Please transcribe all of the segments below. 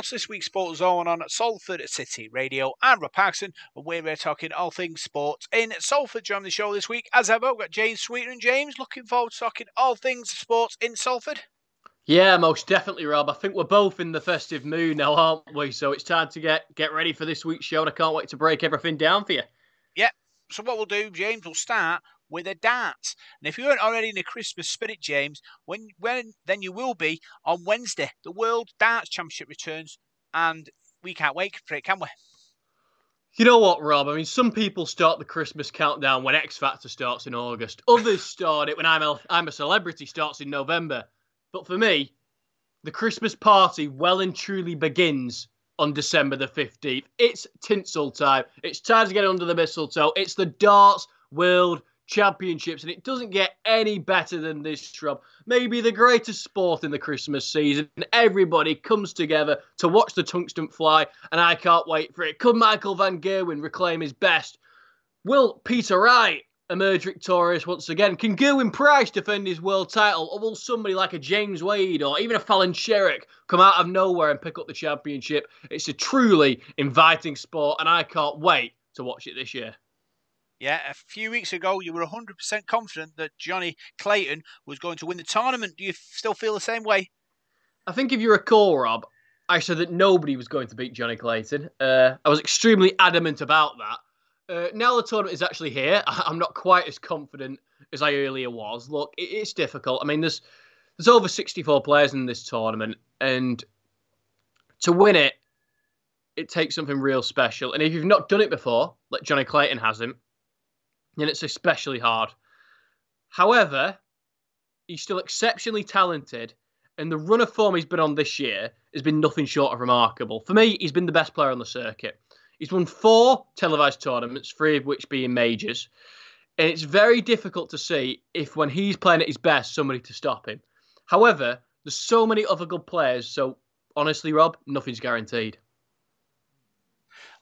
watch this week's Sports Zone on Salford City Radio. I'm Rob Parkson, and we're here talking all things sports in Salford. Joining the show this week, as ever, we've got James Sweeten. And James, looking forward to talking all things sports in Salford. Yeah, most definitely, Rob. I think we're both in the festive mood now, aren't we? So it's time to get ready for this week's show, and I can't wait to break everything down for you. Yep. So what we'll do, James, we'll start with a darts. And if you weren't already in the Christmas spirit, James, then you will be on Wednesday. The World Darts Championship returns, and we can't wait for it, can we? You know what, Rob? I mean, some people start the Christmas countdown when X Factor starts in August. Others start it when I'm a Celebrity starts in November. But for me, the Christmas party well and truly begins on December the 15th. It's tinsel time. It's time to get under the mistletoe. It's the Darts World Championships, and it doesn't get any better than this, Rob. Maybe the greatest sport in the Christmas season. Everybody comes together to watch the tungsten fly, and I can't wait for it. Could Michael Van Gerwen reclaim his best? Will Peter Wright emerge victorious once again? Can Gerwyn Price defend his world title? Or will somebody like a James Wade or even a Fallon Sherrock come out of nowhere and pick up the championship? It's a truly inviting sport, and I can't wait to watch it this year. Yeah, a few weeks ago, you were 100% confident that Johnny Clayton was going to win the tournament. Do you still feel the same way? I think if you recall, Rob, I said that nobody was going to beat Johnny Clayton. I was extremely adamant about that. Now the tournament is actually here, I'm not quite as confident as I earlier was. Look, it's difficult. I mean, there's over 64 players in this tournament, and to win it, it takes something real special. And if you've not done it before, like Johnny Clayton hasn't, then it's especially hard. However, he's still exceptionally talented, and the run of form he's been on this year has been nothing short of remarkable. For me, he's been the best player on the circuit. He's won 4 televised tournaments, 3 of which being majors. And it's very difficult to see if when he's playing at his best, somebody to stop him. However, there's so many other good players. So honestly, Rob, nothing's guaranteed.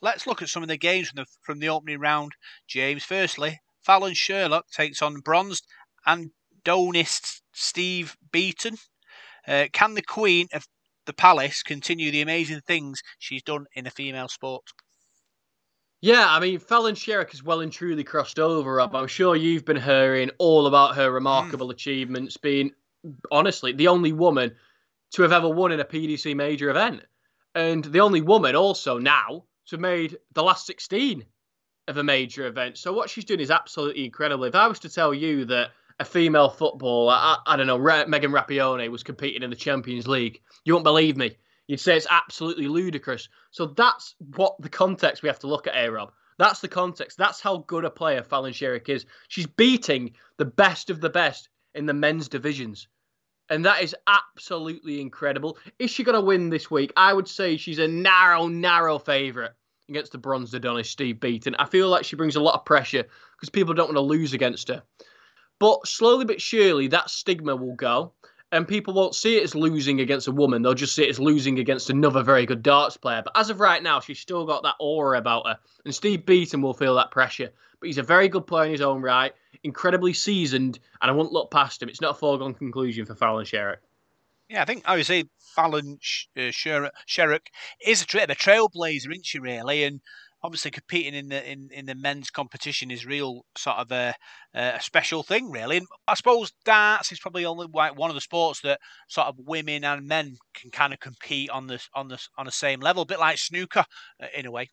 Let's look at some of the games from the opening round, James. Firstly, Fallon Sherrock takes on bronzed Andonist Steve Beaton. Can the Queen of the Palace continue the amazing things she's done in the female sport? Yeah, I mean, Fallon Sherrock has well and truly crossed over, Rob. I'm sure you've been hearing all about her remarkable achievements, being, honestly, the only woman to have ever won in a PDC major event. And the only woman also now to have made the last 16 of a major event. So what she's doing is absolutely incredible. If I was to tell you that a female footballer, I don't know, Megan Rapinoe was competing in the Champions League, you won't believe me. You'd say it's absolutely ludicrous. So that's what the context we have to look at here, Rob. That's the context. That's how good a player Fallon Sherrock is. She's beating the best of the best in the men's divisions. And that is absolutely incredible. Is she going to win this week? I would say she's a narrow favourite against the bronzed Adonis Steve Beaton. I feel like she brings a lot of pressure because people don't want to lose against her. But slowly but surely, that stigma will go. And people won't see it as losing against a woman. They'll just see it as losing against another very good darts player. But as of right now, she's still got that aura about her. And Steve Beaton will feel that pressure. But he's a very good player in his own right, incredibly seasoned, and I won't look past him. It's not a foregone conclusion for Fallon Sherrock. Yeah, I think I would say Fallon Sherrock is a trailblazer, isn't she, really? And obviously competing in the men's competition is real sort of a special thing, really. And I suppose darts is probably only one of the sports that sort of women and men can kind of compete on the same level, a bit like snooker in a way.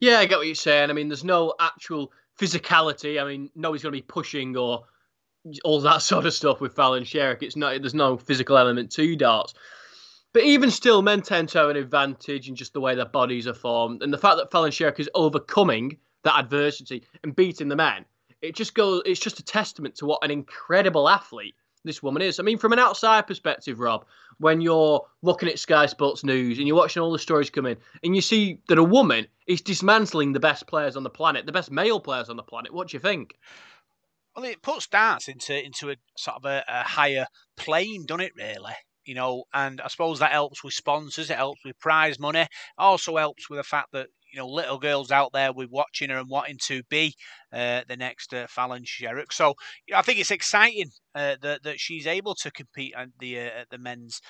Yeah, I get what you're saying. I mean, there's no actual physicality. I mean, nobody's going to be pushing or all that sort of stuff with Fallon Sherrock. There's no physical element to darts. But even still, men tend to have an advantage in just the way their bodies are formed. And the fact that Fallon Sherrock is overcoming that adversity and beating the men, it's just a testament to what an incredible athlete this woman is. I mean, from an outside perspective, Rob, when you're looking at Sky Sports News and you're watching all the stories come in and you see that a woman is dismantling the best players on the planet, the best male players on the planet, what do you think? Well, it puts darts into a sort of a higher plane, doesn't it, really? You know, and I suppose that helps with sponsors, it helps with prize money, it also helps with the fact that you know, little girls out there with watching her and wanting to be the next Fallon Sherrock. So you know, I think it's exciting that she's able to compete at the men's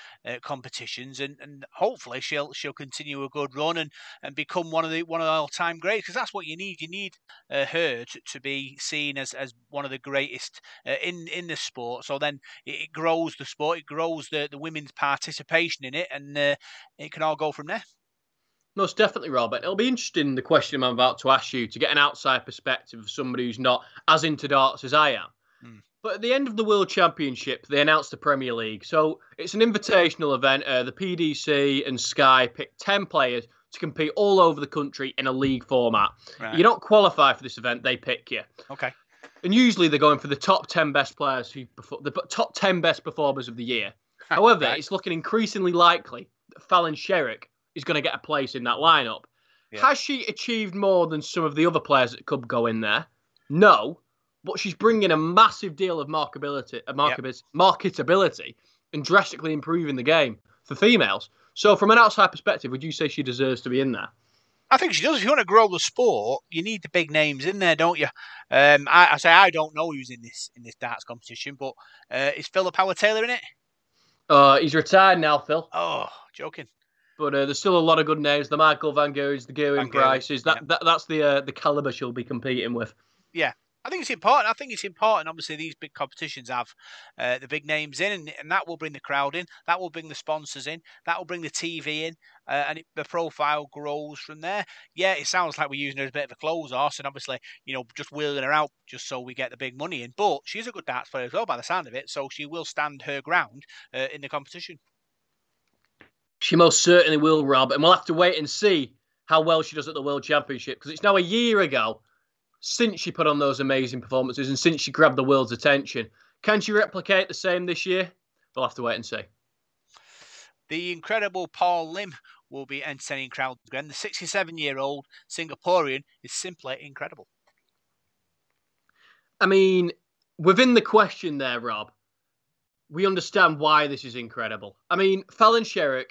competitions, and hopefully she'll continue a good run and become one of the all-time greats, because that's what you need. You need her to be seen as one of the greatest in the sport. So then it grows the sport, it grows the women's participation in it, and it can all go from there. Most definitely, Robert. It'll be interesting, the question I'm about to ask you, to get an outside perspective of somebody who's not as into darts as I am. Mm. But at the end of the World Championship, they announced the Premier League. So it's an invitational event. The PDC and Sky picked 10 players to compete all over the country in a league format. Right. You don't qualify for this event, they pick you. Okay. And usually they're going for the top 10 best players, the top 10 best performers of the year. However, right. It's looking increasingly likely that Fallon Sherrock is going to get a place in that lineup. Yeah. Has she achieved more than some of the other players that could go in there? No, but she's bringing a massive deal of marketability and drastically improving the game for females. So from an outside perspective, would you say she deserves to be in there? I think she does. If you want to grow the sport, you need the big names in there, don't you? I say I don't know who's in this darts competition, but is Philip Howard-Taylor in it? He's retired now, Phil. Oh, joking. But there's still a lot of good names. The Michael Van Gerwen, the Gerwyn Prices. That's the caliber she'll be competing with. Yeah, I think it's important. Obviously, these big competitions have the big names in, and that will bring the crowd in. That will bring the sponsors in. That will bring the TV in, and the profile grows from there. Yeah, it sounds like we're using her as a bit of a clothes horse, and obviously, you know, just wheeling her out just so we get the big money in. But she's a good darts player as well, by the sound of it, so she will stand her ground in the competition. She most certainly will, Rob, and we'll have to wait and see how well she does at the World Championship, because it's now a year ago since she put on those amazing performances and since she grabbed the world's attention. Can she replicate the same this year? We'll have to wait and see. The incredible Paul Lim will be entertaining crowds again. The 67-year-old Singaporean is simply incredible. I mean, within the question there, Rob, we understand why this is incredible. I mean, Fallon Sherrock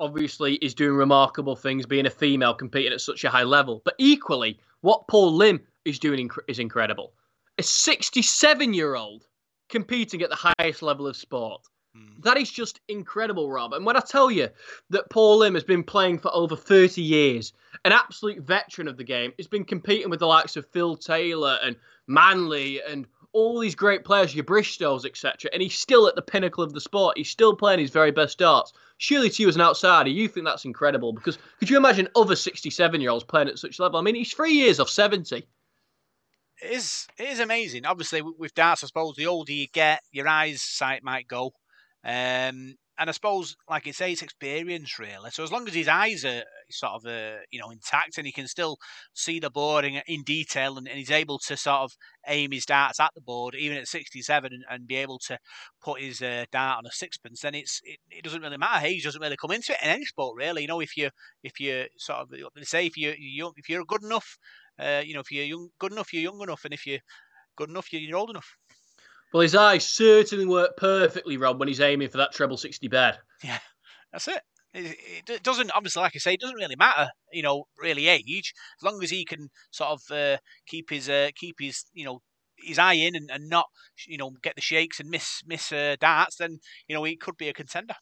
obviously is doing remarkable things, being a female competing at such a high level. But equally, what Paul Lim is doing is incredible. A 67-year-old competing at the highest level of sport. Mm. That is just incredible, Rob. And when I tell you that Paul Lim has been playing for over 30 years, an absolute veteran of the game, has been competing with the likes of Phil Taylor and Manley and all these great players, your Bristols, etc., and he's still at the pinnacle of the sport. He's still playing his very best darts. Surely to you as an outsider, you think that's incredible, because could you imagine other 67-year-olds playing at such level? I mean, he's 3 years off 70. It is amazing. Obviously, with darts, I suppose, the older you get, your eyesight might go. And I suppose, like you say, it's experience, really. So as long as his eyes are sort of, intact, and he can still see the board in detail, and he's able to sort of aim his darts at the board, even at 67, and be able to put his dart on a sixpence, then it doesn't really matter. Age doesn't really come into it in any sport, really. You know, if you sort of, they say if you're good enough, if you're good enough, you're young enough, and if you're good enough, you're old enough. Well, his eyes certainly work perfectly, Rob, when he's aiming for that treble 60 bed. Yeah, that's it. It doesn't, obviously, like I say, it doesn't really matter, really age, as long as he can sort of keep his his eye in and not, get the shakes and miss darts, then, he could be a contender.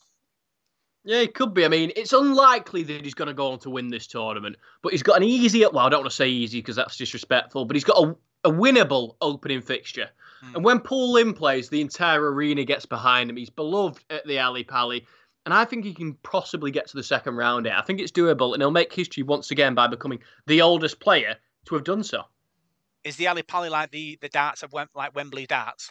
Yeah, he could be. I mean, it's unlikely that he's going to go on to win this tournament, but he's got an easy, well, I don't want to say easy because that's disrespectful, but he's got a winnable opening fixture. Mm. And when Paul Lim plays, the entire arena gets behind him. He's beloved at the Ally Pally. And I think he can possibly get to the second round here. I think it's doable, and he'll make history once again by becoming the oldest player to have done so. Is the Ally Pally like the darts of like Wembley darts?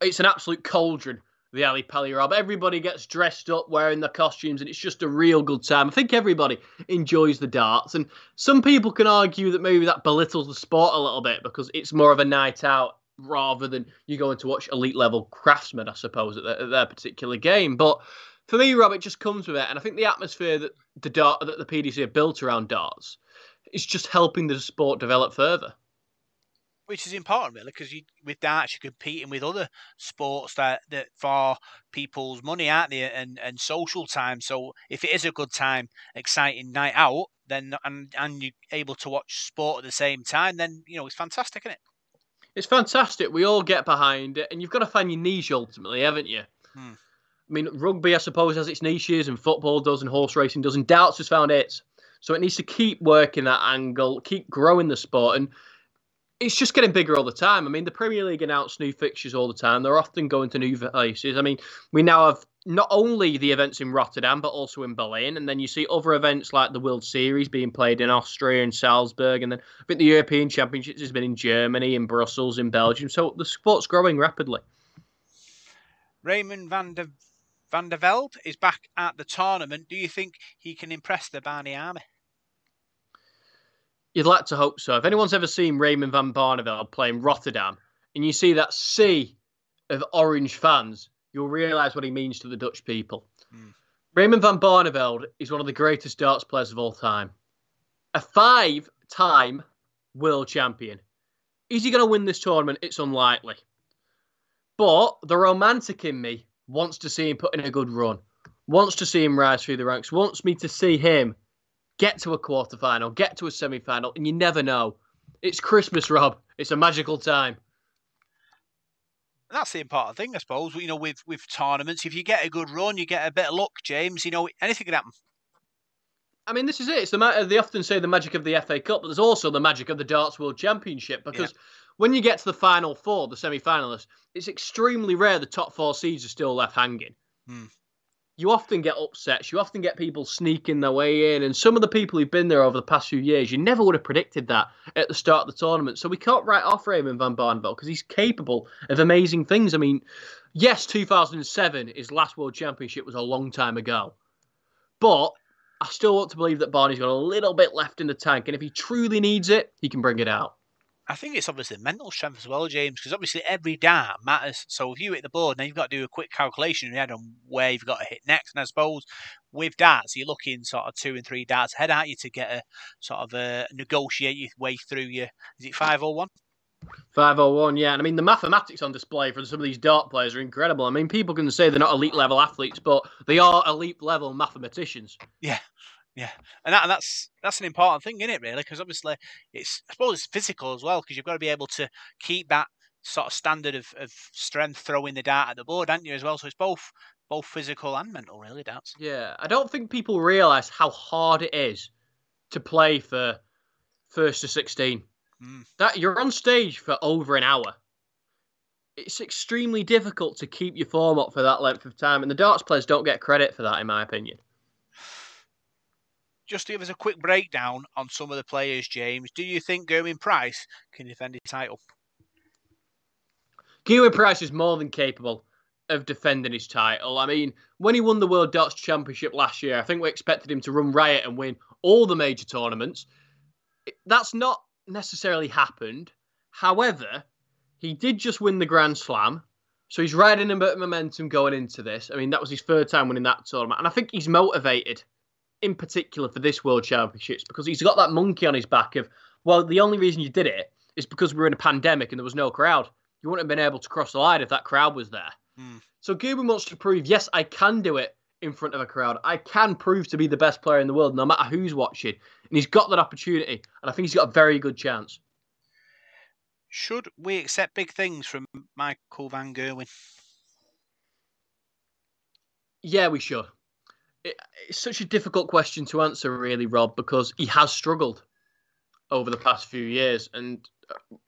It's an absolute cauldron, the Ally Pally, Rob. Everybody gets dressed up, wearing their costumes, and it's just a real good time. I think everybody enjoys the darts, and some people can argue that maybe that belittles the sport a little bit because it's more of a night out rather than you going to watch elite-level craftsmen, I suppose, at their particular game. But for me, Rob, it just comes with it, and I think the atmosphere that the PDC have built around darts is just helping the sport develop further. which is important, really, because with darts, you're competing with other sports that for people's money, aren't they, and social time. So if it is a good time, exciting night out, then and you're able to watch sport at the same time, then, you know, it's fantastic, isn't it? It's fantastic. We all get behind it, and you've got to find your niche ultimately, haven't you? Hmm. I mean, rugby, I suppose, has its niches, and football does, and horse racing does, and darts has found its. So it needs to keep working that angle, keep growing the sport, and it's just getting bigger all the time. I mean, the Premier League announce new fixtures all the time. They're often going to new places. I mean, we now have not only the events in Rotterdam, but also in Berlin, and then you see other events like the World Series being played in Austria and Salzburg, and then I think the European Championships has been in Germany, in Brussels, in Belgium. So the sport's growing rapidly. Raymond van der Velde is back at the tournament. Do you think he can impress the Barney Army? You'd like to hope so. If anyone's ever seen Raymond van Barneveld play in Rotterdam, and you see that sea of orange fans, you'll realise what he means to the Dutch people. Mm. Raymond van Barneveld is one of the greatest darts players of all time. A 5-time world champion. Is he going to win this tournament? It's unlikely. But the romantic in me wants to see him put in a good run, wants to see him rise through the ranks, wants me to see him get to a quarter-final, get to a semi-final, and you never know. It's Christmas, Rob. It's a magical time. That's the important thing, I suppose, you know, with tournaments. If you get a good run, you get a bit of luck, James. You know, anything can happen. I mean, this is it. It's they often say the magic of the FA Cup, but there's also the magic of the Darts World Championship, because when you get to the final four, the semi-finalists, it's extremely rare the top four seeds are still left hanging. Hmm. You often get upsets. You often get people sneaking their way in. And some of the people who've been there over the past few years, you never would have predicted that at the start of the tournament. So we can't write off Raymond van Barneveld because he's capable of amazing things. I mean, yes, 2007, his last World Championship was a long time ago. But I still want to believe that Barney's got a little bit left in the tank. And if he truly needs it, he can bring it out. I think it's obviously mental strength as well, James, because obviously every dart matters. So if you hit the board, then you've got to do a quick calculation in your head on where you've got to hit next. And I suppose with darts, you're looking sort of 2 and 3 darts ahead, aren't you, to get a sort of negotiate your way through your, is it 501? 501, yeah. And I mean, the mathematics on display for some of these dart players are incredible. I mean, people can say they're not elite level athletes, but they are elite level mathematicians. Yeah. Yeah, and that's an important thing, isn't it, really? Because obviously, I suppose it's physical as well, because you've got to be able to keep that sort of standard of strength throwing the dart at the board, aren't you, as well? So it's both physical and mental, really, darts. Yeah, I don't think people realise how hard it is to play for first to 16. Mm. That you're on stage for over an hour. It's extremely difficult to keep your form up for that length of time, and the darts players don't get credit for that, in my opinion. Just to give us a quick breakdown on some of the players, James, do you think Gerwyn Price can defend his title? Gerwyn Price is more than capable of defending his title. I mean, when he won the World Darts Championship last year, I think we expected him to run riot and win all the major tournaments. That's not necessarily happened. However, he did just win the Grand Slam. So he's riding a bit of momentum going into this. I mean, that was his third time winning that tournament. And I think he's motivated in particular for this World Championships, because he's got that monkey on his back of, well, the only reason you did it is because we were in a pandemic and there was no crowd. You wouldn't have been able to cross the line if that crowd was there. Mm. So Gerwyn wants to prove, yes, I can do it in front of a crowd. I can prove to be the best player in the world, no matter who's watching. And he's got that opportunity, and I think he's got a very good chance. Should we accept big things from Michael Van Gerwen? Yeah, we should. It's such a difficult question to answer, really, Rob, because he has struggled over the past few years, and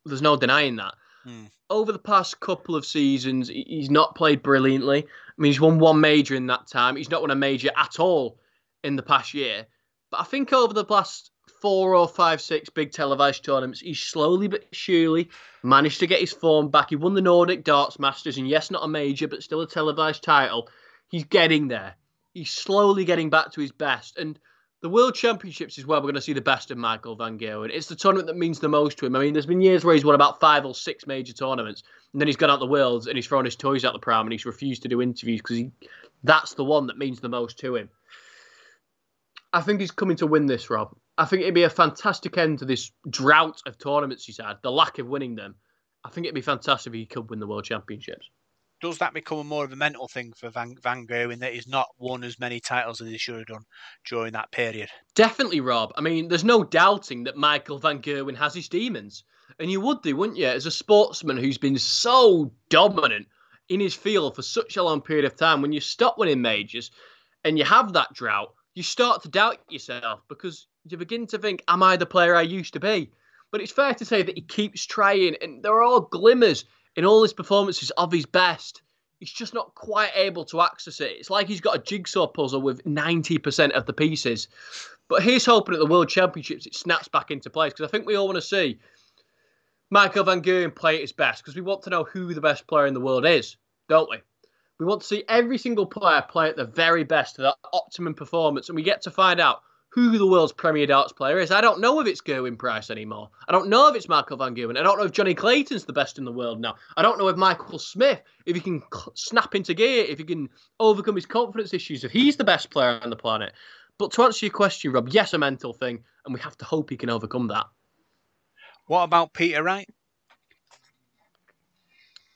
there's no denying that. Mm. Over the past couple of seasons, he's not played brilliantly. I mean, he's won one major in that time. He's not won a major at all in the past year. But I think over the last 4 or 5, 6 big televised tournaments, he's slowly but surely managed to get his form back. He won the Nordic Darts Masters, and yes, not a major, but still a televised title. He's getting there. He's slowly getting back to his best. And the World Championships is where we're going to see the best of Michael Van Gerwen. It's the tournament that means the most to him. I mean, there's been years where he's won about 5 or 6 major tournaments, and then he's gone out the Worlds and he's thrown his toys out the pram and he's refused to do interviews because that's the one that means the most to him. I think he's coming to win this, Rob. I think it'd be a fantastic end to this drought of tournaments he's had, the lack of winning them. I think it'd be fantastic if he could win the World Championships. Does that become more of a mental thing for Van Gerwen that he's not won as many titles as he should have done during that period? Definitely, Rob. I mean, there's no doubting that Michael Van Gerwen has his demons. And you would do, wouldn't you, as a sportsman who's been so dominant in his field for such a long period of time. When you stop winning majors and you have that drought, you start to doubt yourself because you begin to think, am I the player I used to be? But it's fair to say that he keeps trying, and there are all glimmers in all his performances of his best. He's just not quite able to access it. It's like he's got a jigsaw puzzle with 90% of the pieces. But here's hoping at the World Championships it snaps back into place, because I think we all want to see Michael Van Gerwen play at his best, because we want to know who the best player in the world is, don't we? We want to see every single player play at the very best, to their optimum performance, and we get to find out who the world's premier darts player is. I don't know if it's Gerwyn Price anymore. I don't know if it's Michael Van Gerwen. I don't know if Johnny Clayton's the best in the world now. I don't know if Michael Smith, if he can snap into gear, if he can overcome his confidence issues, if he's the best player on the planet. But to answer your question, Rob, yes, a mental thing, and we have to hope he can overcome that. What about Peter Wright?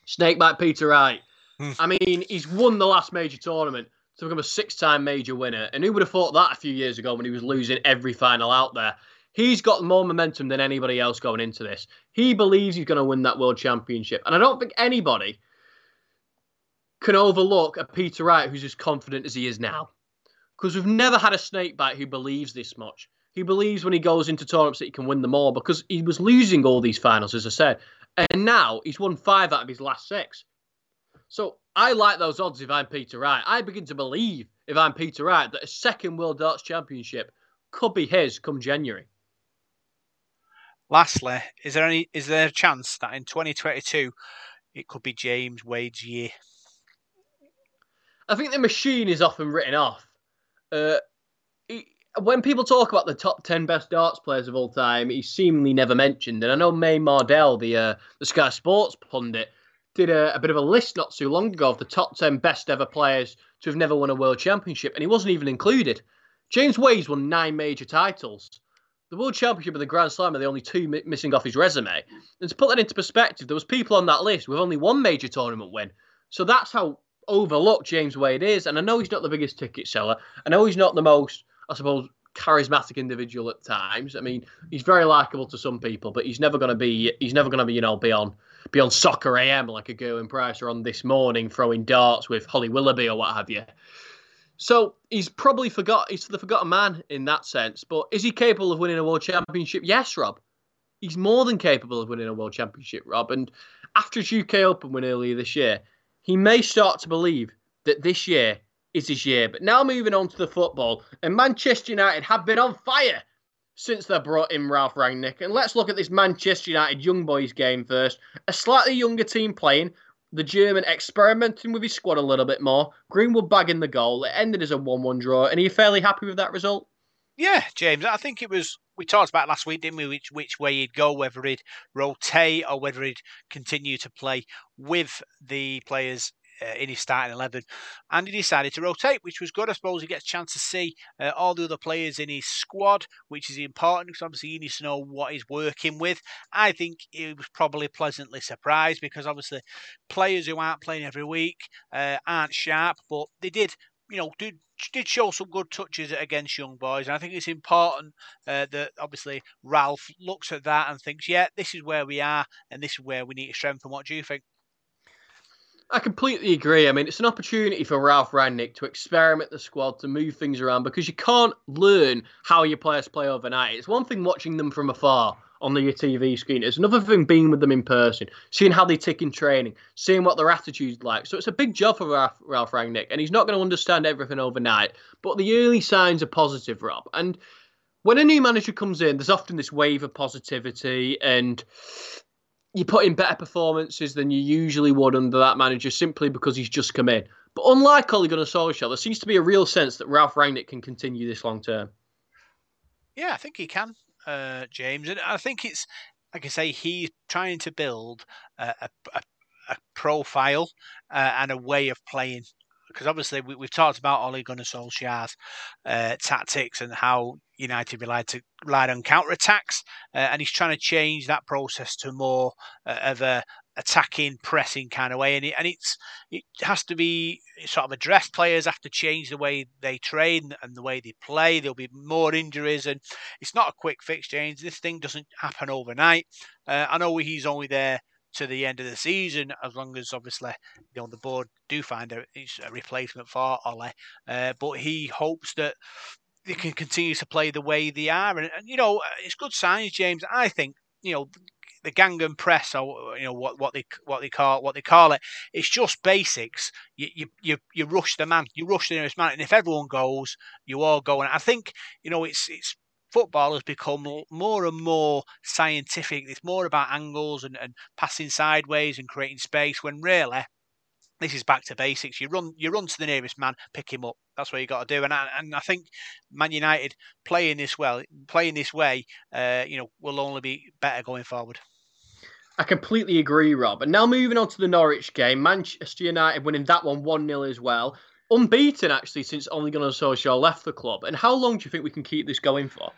Snakebite Peter Wright. I mean, he's won the last major tournament to become a six-time major winner. And who would have thought that a few years ago when he was losing every final out there? He's got more momentum than anybody else going into this. He believes he's going to win that World Championship. And I don't think anybody can overlook a Peter Wright who's as confident as he is now. Because we've never had a snakebite who believes this much. He believes when he goes into tournaments that he can win them all, because he was losing all these finals, as I said. And now he's won 5 out of his last 6. So I like those odds if I'm Peter Wright. I begin to believe, if I'm Peter Wright, that a second World Darts Championship could be his come January. Lastly, is there a chance that in 2022 it could be James Wade's year? I think the machine is often written off. When people talk about the top 10 best darts players of all time, he's seemingly never mentioned. And I know May Mardell, the Sky Sports pundit, did a bit of a list not too long ago of the top 10 best ever players to have never won a World Championship, and he wasn't even included. James Wade's won 9 major titles. The World Championship and the Grand Slam are the only 2 missing off his resume. And to put that into perspective, there was people on that list with only 1 major tournament win. So that's how overlooked James Wade is. And I know he's not the biggest ticket seller. I know he's not the most, I suppose, charismatic individual at times. I mean, he's very likable to some people, but he's never going to be, be on Soccer AM like a Gerwyn Price, or on This Morning throwing darts with Holly Willoughby or what have you. So he's probably he's the forgotten man in that sense. But is he capable of winning a World Championship? Yes, Rob. He's more than capable of winning a World Championship, Rob. And after his UK Open win earlier this year, he may start to believe that this year is his year. But now moving on to the football, and Manchester United have been on fire since they brought in Ralph Rangnick. And let's look at this Manchester United young boys game first. A slightly younger team playing, the German experimenting with his squad a little bit more, Greenwood bagging the goal. It ended as a 1-1 draw, and are you fairly happy with that result? Yeah, James, I think it was, we talked about last week, didn't we, which way he'd go, whether he'd rotate or whether he'd continue to play with the players in his starting 11, and he decided to rotate, which was good. I suppose he gets a chance to see all the other players in his squad, which is important, because obviously he needs to know what he's working with. I think he was probably pleasantly surprised, because obviously players who aren't playing every week aren't sharp, but they did show some good touches against young boys. And I think it's important that obviously Ralph looks at that and thinks, yeah, this is where we are and this is where we need to strengthen. What do you think? I completely agree. I mean, it's an opportunity for Ralph Rangnick to experiment the squad, to move things around, because you can't learn how your players play overnight. It's one thing watching them from afar on your TV screen. It's another thing being with them in person, seeing how they tick in training, seeing what their attitude's like. So it's a big job for Ralph Rangnick, and he's not going to understand everything overnight. But the early signs are positive, Rob. And when a new manager comes in, there's often this wave of positivity, and you put in better performances than you usually would under that manager simply because he's just come in. But unlike Ole Gunnar Solskjaer, there seems to be a real sense that Ralph Rangnick can continue this long term. Yeah, I think he can, James. And I think it's, like I say, he's trying to build a profile and a way of playing because obviously we've talked about Ole Gunnar Solskjaer's tactics and how United relied on counter-attacks, and he's trying to change that process to more of a attacking, pressing kind of way, and it has to be sort of addressed. Players have to change the way they train and the way they play. There'll be more injuries, and it's not a quick fix, James. This thing doesn't happen overnight. I know he's only there to the end of the season, as long as obviously the board do find a replacement for Ole, but he hopes that they can continue to play the way they are, and it's good signs, James. I think the gang and press, or what they call it, it's just basics. You rush the man, you rush the nearest man, and if everyone goes, you all go. And I think it's football has become more and more scientific. It's more about angles and passing sideways and creating space. When really, this is back to basics. You run to the nearest man, pick him up. That's what you got to do. And I think Man United playing this way, will only be better going forward. I completely agree, Rob. And now moving on to the Norwich game, Manchester United winning that one 1-0 as well. Unbeaten actually since Ole Gunnar Solskjaer left the club. And how long do you think we can keep this going for?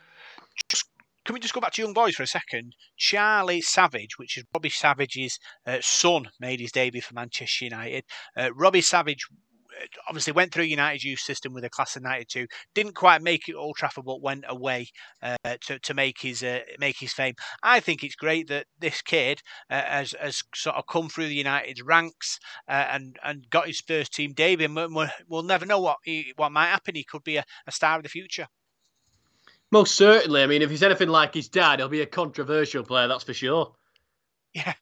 Can we just go back to young boys for a second? Charlie Savage, which is Robbie Savage's son, made his debut for Manchester United. Robbie Savage obviously went through United's youth system with a class of '92. Didn't quite make it Old Trafford, but went away to make his fame. I think it's great that this kid has sort of come through the United's ranks and got his first team debut. We'll never know what might happen. He could be a star of the future. Most certainly. I mean, if he's anything like his dad, he'll be a controversial player, that's for sure. Yeah,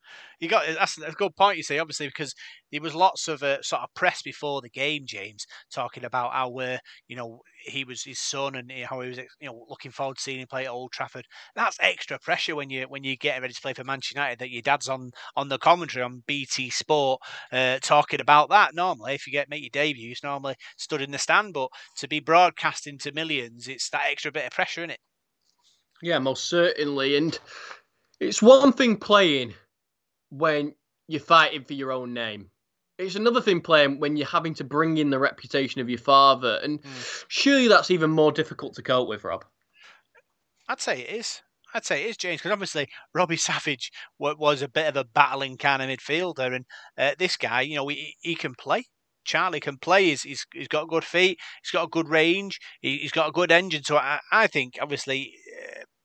that's a good point, you see, obviously, because there was lots of sort of press before the game, James, talking about how, he was his son and how he was, looking forward to seeing him play at Old Trafford. That's extra pressure when you get ready to play for Manchester United, that your dad's on the commentary on BT Sport talking about that. Normally, if you make your debut, it's normally stood in the stand, but to be broadcasting to millions, it's that extra bit of pressure, isn't it? Yeah, most certainly, and it's one thing playing when you're fighting for your own name. It's another thing playing when you're having to bring in the reputation of your father. And surely that's even more difficult to cope with, Rob. I'd say it is, James, because obviously Robbie Savage was a bit of a battling kind of midfielder. And this guy, he can play. Charlie can play. He's got good feet. He's got a good range. He's got a good engine. So I think, obviously,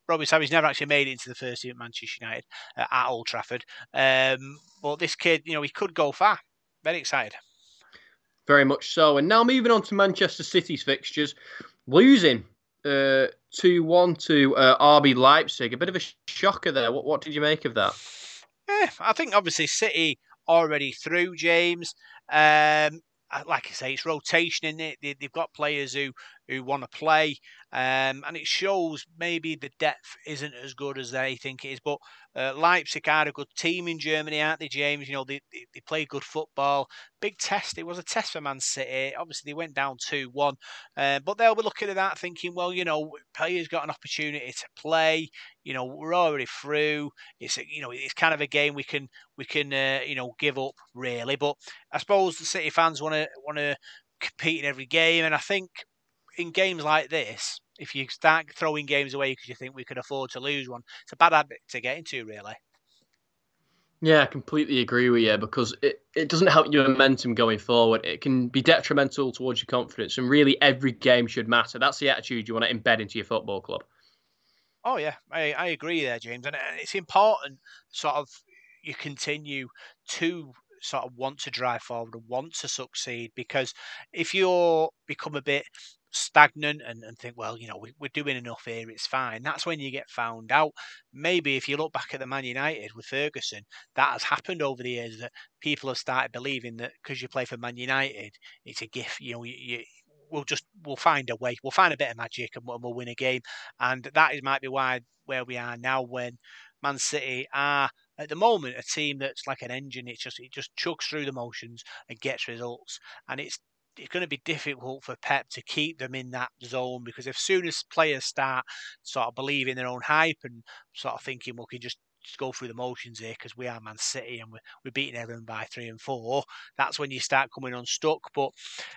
Robbie Savage never actually made it into the first team at Manchester United at Old Trafford. But this kid, he could go far. Very excited. Very much so. And now moving on to Manchester City's fixtures. Losing 2-1 to RB Leipzig. A bit of a shocker there. What did you make of that? Yeah, I think obviously City already through, James. Like I say, it's rotation in it. They've got players who want to play, and it shows maybe the depth isn't as good as they think it is. But Leipzig are a good team in Germany, aren't they, James? They play good football. Big test. It was a test for Man City. Obviously, they went down 2-1, but they'll be looking at that thinking, well, players got an opportunity to play. We're already through. It's it's kind of a game we can give up really. But I suppose the City fans want to compete in every game, and I think in games like this, if you start throwing games away because you think we could afford to lose one, it's a bad habit to get into, really. Yeah, I completely agree with you, because it doesn't help your momentum going forward. It can be detrimental towards your confidence, and really every game should matter. That's the attitude you want to embed into your football club. Oh, yeah, I agree there, James. And it's important sort of you continue to sort of want to drive forward and want to succeed, because if you become a bit stagnant and think, well, we're doing enough here, it's fine, that's when you get found out. Maybe if you look back at the Man United with Ferguson, that has happened over the years, that people have started believing that because you play for Man United, it's a gift. We'll find a way, we'll find a bit of magic, and we'll win a game. And that might be why where we are now, when Man City are at the moment a team that's like an engine. It just chugs through the motions and gets results, and it's going to be difficult for Pep to keep them in that zone, because as soon as players start sort of believing their own hype and sort of thinking, well, we can just just go through the motions here because we are Man City and we're beating everyone by 3 and 4. That's when you start coming unstuck. But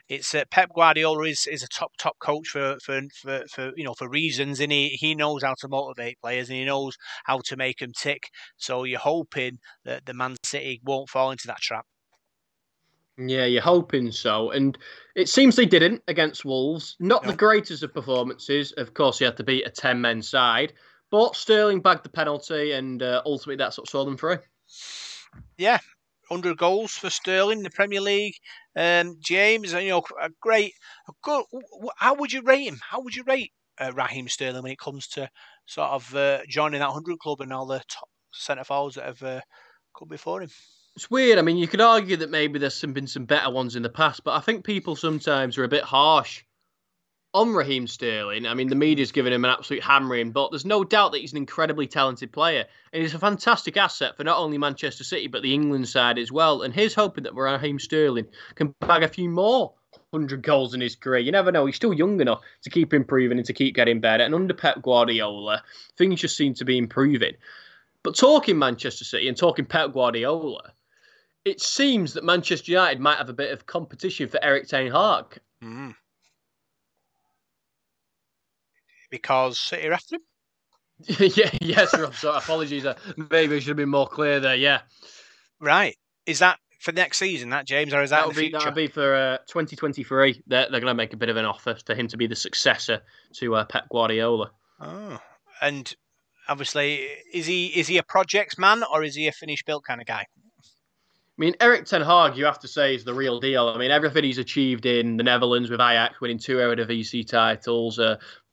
it's Pep Guardiola is a top coach for you know, for reasons, and he knows how to motivate players and he knows how to make them tick. So you're hoping that the Man City won't fall into that trap. Yeah, you're hoping so. And it seems they didn't against Wolves. Not the greatest of performances. Of course, you had to beat a 10-man side. But Sterling bagged the penalty and ultimately that's what saw them through. Yeah, 100 goals for Sterling in the Premier League. James, you know, a good. How would you rate him? How would you rate Raheem Sterling when it comes to sort of joining that 100 club and all the top centre-forwards that have come before him? It's weird. I mean, you could argue that maybe there's been some better ones in the past, but I think people sometimes are a bit harsh on Raheem Sterling. I mean, the media's given him an absolute hammering, but there's no doubt that he's an incredibly talented player. And he's a fantastic asset for not only Manchester City, but the England side as well. And here's hoping that Raheem Sterling can bag a few more 100 goals in his career. You never know. He's still young enough to keep improving and to keep getting better. And under Pep Guardiola, things just seem to be improving. But talking Manchester City and talking Pep Guardiola, it seems that Manchester United might have a bit of competition for Erik ten Hag. Mm. Because City are after him? Yes, Rob. So apologies. Maybe I should have been more clear there, yeah. Right. Is that for next season, that, James, or is that the future? That'll be for 2023. They're going to make a bit of an offer to him to be the successor to Pep Guardiola. Oh. And obviously, is he a projects man or is he a finished-built kind of guy? I mean, Erik ten Hag, you have to say, is the real deal. I mean, everything he's achieved in the Netherlands with Ajax, winning 2 Eredivisie titles,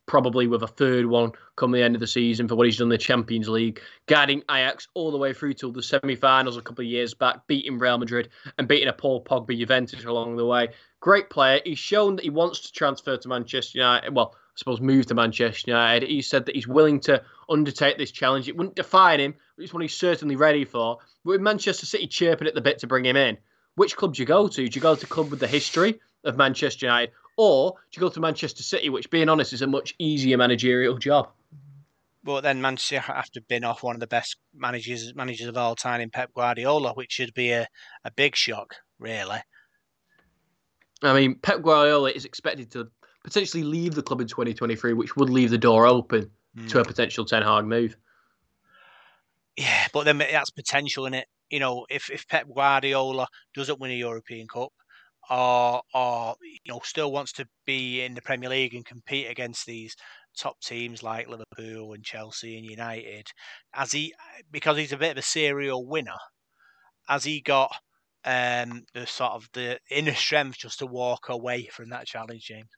probably with a third one come the end of the season for what he's done in the Champions League, guiding Ajax all the way through to the semi-finals a couple of years back, beating Real Madrid and beating a Paul Pogba Juventus along the way. Great player. He's shown that he wants to transfer to Manchester United. Well, I suppose move to Manchester United. He said that he's willing to undertake this challenge. It wouldn't define him, but it's one he's certainly ready for. But with Manchester City chirping at the bit to bring him in, which club do you go to? Do you go to a club with the history of Manchester United, or do you go to Manchester City, which, being honest, is a much easier managerial job? But then Manchester have to bin off one of the best managers of all time in Pep Guardiola, which should be a big shock, really. I mean, Pep Guardiola is expected to potentially leave the club in 2023, which would leave the door open to a potential Ten Hag move. Yeah, but then that's potential, isn't it? You know, if Pep Guardiola doesn't win a European Cup, or you know, still wants to be in the Premier League and compete against these top teams like Liverpool and Chelsea and United, because he's a bit of a serial winner, has he got the sort of the inner strength just to walk away from that challenge, James?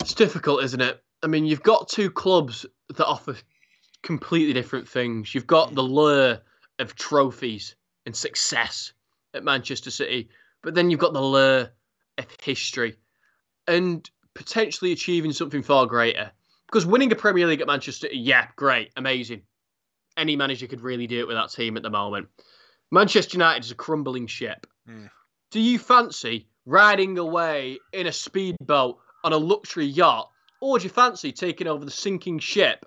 It's difficult, isn't it? I mean, you've got two clubs that offer completely different things. You've got the lure of trophies and success at Manchester City, but then you've got the lure of history and potentially achieving something far greater. Because winning a Premier League at Manchester City, yeah, great, amazing. Any manager could really do it with that team at the moment. Manchester United is a crumbling ship. Yeah. Do you fancy riding away in a speedboat on a luxury yacht, or do you fancy taking over the sinking ship,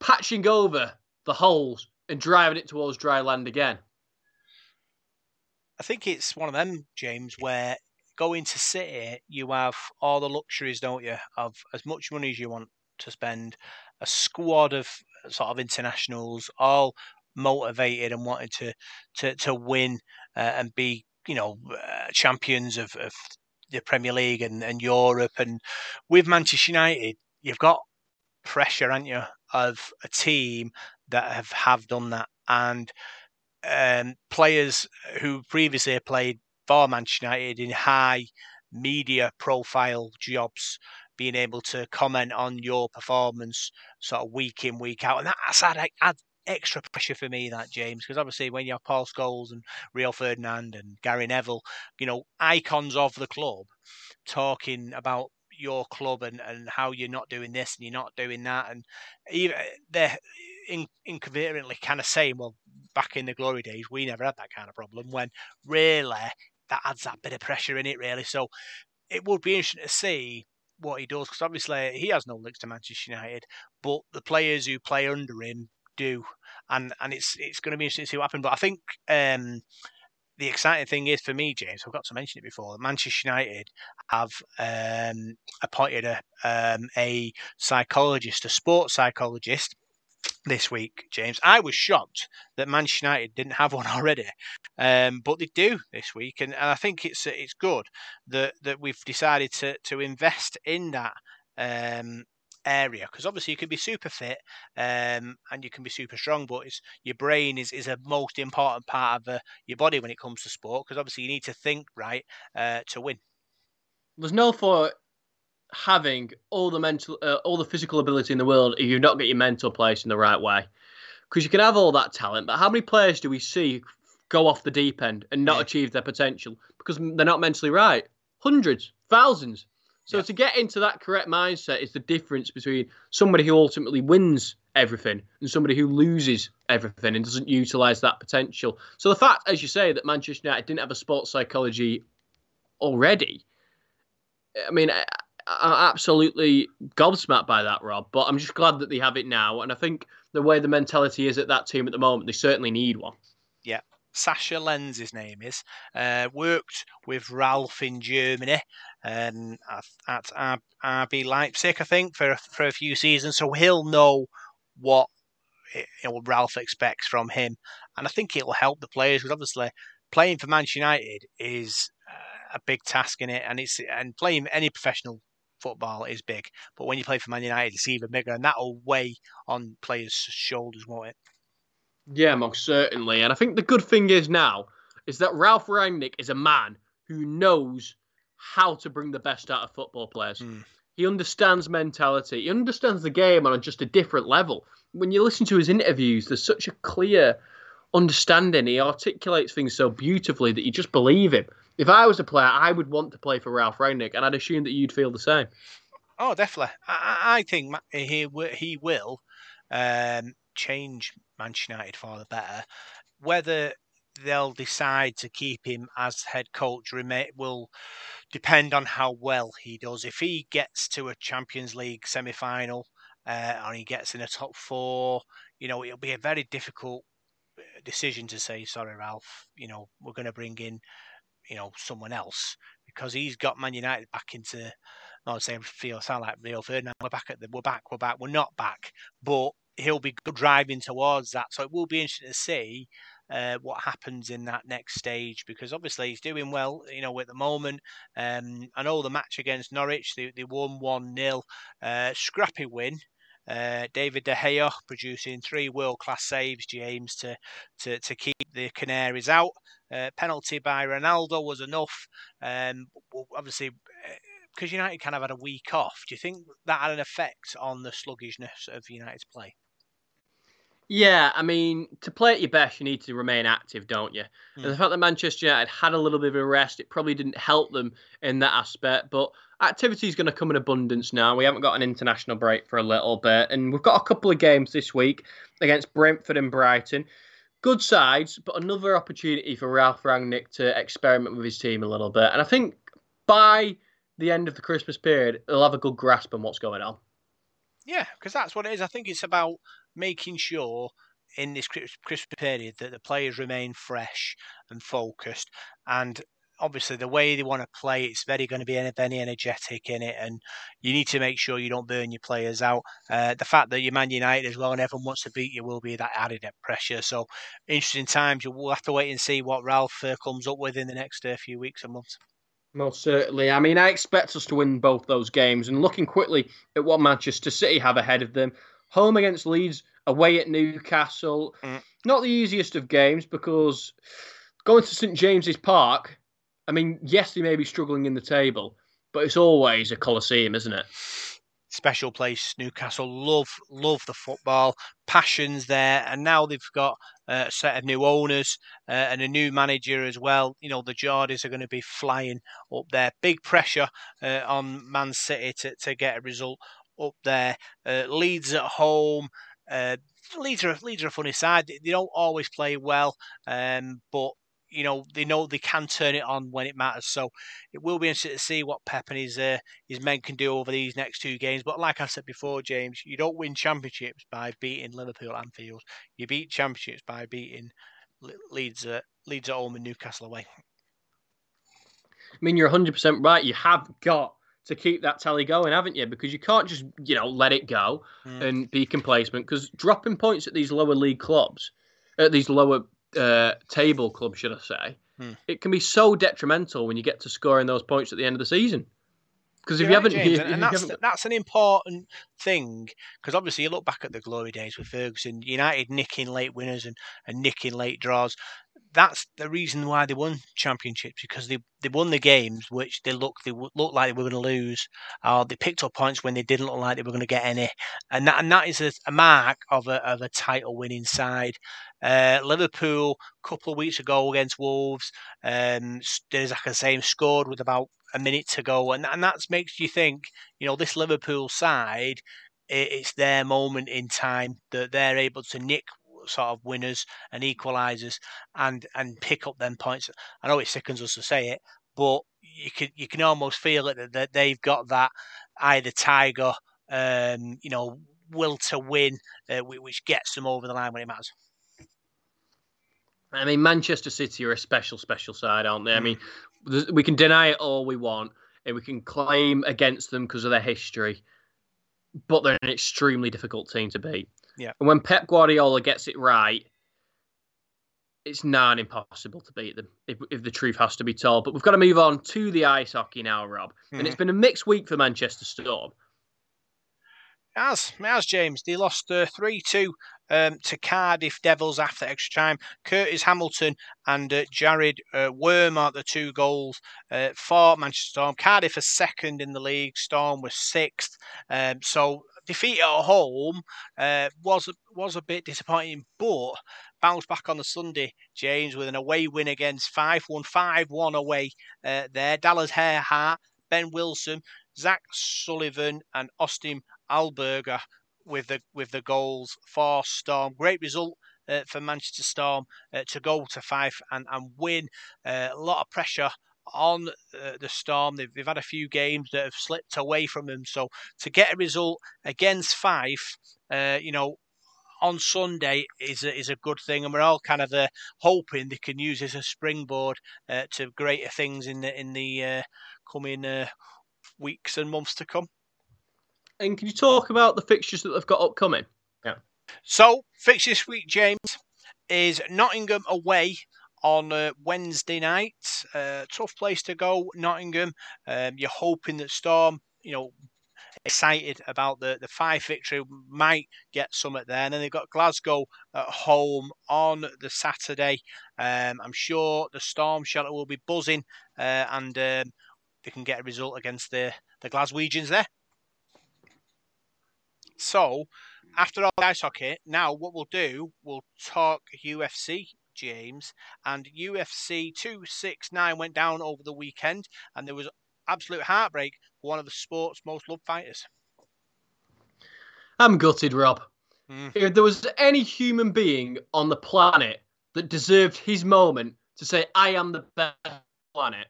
patching over the holes and driving it towards dry land again? I think it's one of them, James, where going to City, you have all the luxuries, don't you, of as much money as you want to spend, a squad of sort of internationals, all motivated and wanting to win and be, you know, champions of the Premier League and Europe. And with Manchester United, you've got pressure, haven't you, of a team that have done that. And players who previously played for Manchester United in high media profile jobs, being able to comment on your performance sort of week in, week out. And that's had extra pressure for me, that, James, because obviously when you have Paul Scholes and Rio Ferdinand and Gary Neville, you know, icons of the club talking about your club and how you're not doing this and you're not doing that, and even they're incoherently kind of saying, well, back in the glory days we never had that kind of problem, when really that adds that bit of pressure in it, really. So it would be interesting to see what he does, because obviously he has no links to Manchester United, but the players who play under him do. And it's going to be interesting to see what happens. But I think the exciting thing is for me, James, I've got to mention it before, that Manchester United have appointed a psychologist, a sports psychologist, this week, James. I was shocked that Manchester United didn't have one already, but they do this week, and I think it's good that we've decided to invest in that area, because obviously you can be super fit and you can be super strong, but your brain is a most important part of your body when it comes to sport, because obviously you need to think right to win. There's no for having all the physical ability in the world if you've not got your mental place in the right way, because you can have all that talent, but how many players do we see go off the deep end and not achieve their potential because they're not mentally right? Hundreds, thousands. So to get into that correct mindset is the difference between somebody who ultimately wins everything and somebody who loses everything and doesn't utilise that potential. So the fact, as you say, that Manchester United didn't have a sports psychology already, I mean, I'm absolutely gobsmacked by that, Rob, but I'm just glad that they have it now. And I think the way the mentality is at that team at the moment, they certainly need one. Yeah. Sasha Lenz, his name is, worked with Ralph in Germany at RB Leipzig, I think, for a few seasons. So he'll know what Ralph expects from him. And I think it'll help the players, because obviously playing for Manchester United is a big task in it. And playing any professional football is big, but when you play for Man United, it's even bigger, and that'll weigh on players' shoulders, won't it? Yeah, most certainly. And I think the good thing is now is that Ralph Rangnick is a man who knows how to bring the best out of football players. Mm. He understands mentality. He understands the game on just a different level. When you listen to his interviews, there's such a clear understanding. He articulates things so beautifully that you just believe him. If I was a player, I would want to play for Ralph Rangnick, and I'd assume that you'd feel the same. Oh, definitely. I think he will change Manchester United for the better. Whether they'll decide to keep him as head coach will depend on how well he does. If he gets to a Champions League semi-final and he gets in a top four, it'll be a very difficult decision to say, sorry, Ralph, we're going to bring in someone else, because he's got Man United back into, I would say, sound like Rio Ferdinand. We're not back, but he'll be driving towards that. So it will be interesting to see what happens in that next stage, because obviously he's doing well, at the moment. I know the match against Norwich, they won 1-0, scrappy win. David De Gea producing three world-class saves, James, to keep the Canaries out. Penalty by Ronaldo was enough. Obviously, because United kind of had a week off, do you think that had an effect on the sluggishness of United's play? Yeah, I mean, to play at your best, you need to remain active, don't you? Mm. And the fact that Manchester United had a little bit of a rest, it probably didn't help them in that aspect. But activity is going to come in abundance now. We haven't got an international break for a little bit. And we've got a couple of games this week against Brentford and Brighton. Good sides, but another opportunity for Ralph Rangnick to experiment with his team a little bit. And I think by the end of the Christmas period, they'll have a good grasp on what's going on. Yeah, because that's what it is. I think it's about making sure in this Christmas period that the players remain fresh and focused, and obviously the way they want to play, it's very going to be very energetic in it, and you need to make sure you don't burn your players out. The fact that you're Man United as well and everyone wants to beat you will be that added pressure. So interesting times. You will have to wait and see what Ralph comes up with in the next few weeks and months. Most certainly. I mean, I expect us to win both those games, and looking quickly at what Manchester City have ahead of them, home against Leeds, away at Newcastle. Mm. Not the easiest of games, because going to St James's Park, I mean, yes, they may be struggling in the table, but it's always a Colosseum, isn't it? Special place, Newcastle. Love the football. Passion's there. And now they've got a set of new owners and a new manager as well. The Geordies are going to be flying up there. Big pressure on Man City to get a result up there. Leeds at home. Leeds are a funny side. They don't always play well, but you know they can turn it on when it matters. So it will be interesting to see what Pep and his men can do over these next two games. But like I said before, James, you don't win championships by beating Liverpool at Anfield. You beat championships by beating Leeds at home and Newcastle away. I mean, you're 100% right. You have got to keep that tally going, haven't you? Because you can't just, let it go and be complacent. Because dropping points at these lower league clubs, at these lower table clubs, should I say, it can be so detrimental when you get to scoring those points at the end of the season. Because that's an important thing. Because obviously you look back at the glory days with Ferguson, United nicking late winners and nicking late draws. That's the reason why they won championships, because they won the games which they looked like they were going to lose, or they picked up points when they didn't look like they were going to get any, and that is a mark of a title winning side. Liverpool a couple of weeks ago against Wolves, scored with about a minute to go, and that makes you think this Liverpool side, it's their moment in time that they're able to nick sort of winners and equalisers and pick up them points. I know it sickens us to say it, but you can almost feel it that they've got that eye the tiger, will to win, which gets them over the line when it matters. I mean, Manchester City are a special, special side, aren't they? I mean, we can deny it all we want and we can claim against them because of their history, but they're an extremely difficult team to beat. Yeah. And when Pep Guardiola gets it right, it's nigh on impossible to beat them, if the truth has to be told. But we've got to move on to the ice hockey now, Rob. And it's been a mixed week for Manchester Storm. As James, they lost 3-2 to Cardiff Devils after extra time. Curtis Hamilton and Jared Worm are the two goals for Manchester Storm. Cardiff are second in the league. Storm was sixth. So defeat at home was a bit disappointing, but bounced back on the Sunday, James, with an away win against 5-1 away there. Dallas Herhart, Ben Wilson, Zach Sullivan and Austin Alberger with the goals for Storm. Great result for Manchester Storm to go to Fife and win. A lot of pressure on the Storm. They've had a few games that have slipped away from them, so to get a result against Fife on Sunday is a good thing, and we're all kind of hoping they can use as a springboard to greater things in the coming weeks and months to come. And can you talk about the fixtures that they've got upcoming? Yeah. So fixtures this week, James, is Nottingham away on Wednesday night. Tough place to go, Nottingham. You're hoping that Storm, excited about the Fife victory, might get some at there. And then they've got Glasgow at home on the Saturday. I'm sure the Storm shelter will be buzzing and they can get a result against the Glaswegians there. So, after all the ice hockey, now what we'll do, we'll talk UFC, James, and UFC 269 went down over the weekend, and there was absolute heartbreak for one of the sport's most loved fighters. I'm gutted, Rob. If there was any human being on the planet that deserved his moment to say, I am the best planet,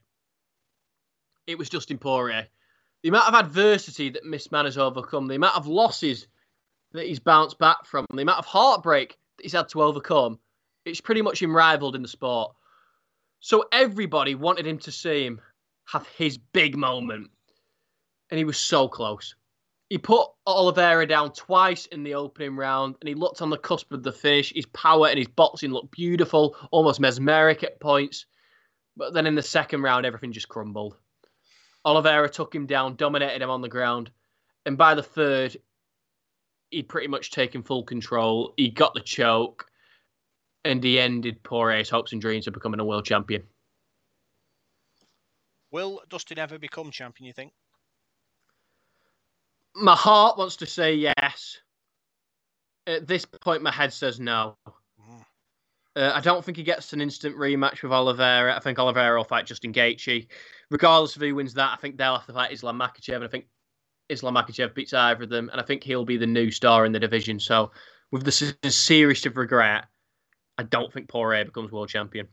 it was Justin Poirier. The amount of adversity that Miss Man has overcome, the amount of losses that he's bounced back from, the amount of heartbreak that he's had to overcome, it's pretty much unrivaled in the sport. So everybody wanted him to see him have his big moment. And he was so close. He put Oliveira down twice in the opening round, and he looked on the cusp of the finish. His power and his boxing looked beautiful, almost mesmeric at points. But then in the second round, everything just crumbled. Oliveira took him down, dominated him on the ground. And by the third, he'd pretty much taken full control. He got the choke. And he ended Poirier's hopes and dreams of becoming a world champion. Will Dustin ever become champion, you think? My heart wants to say yes. At this point, my head says no. I don't think he gets an instant rematch with Oliveira. I think Oliveira will fight Justin Gaethje. Regardless of who wins that, I think they'll have to fight Islam Makhachev, and I think Islam Makhachev beats either of them, and I think he'll be the new star in the division. So, with the sincerest of regret, I don't think Poirier becomes world champion.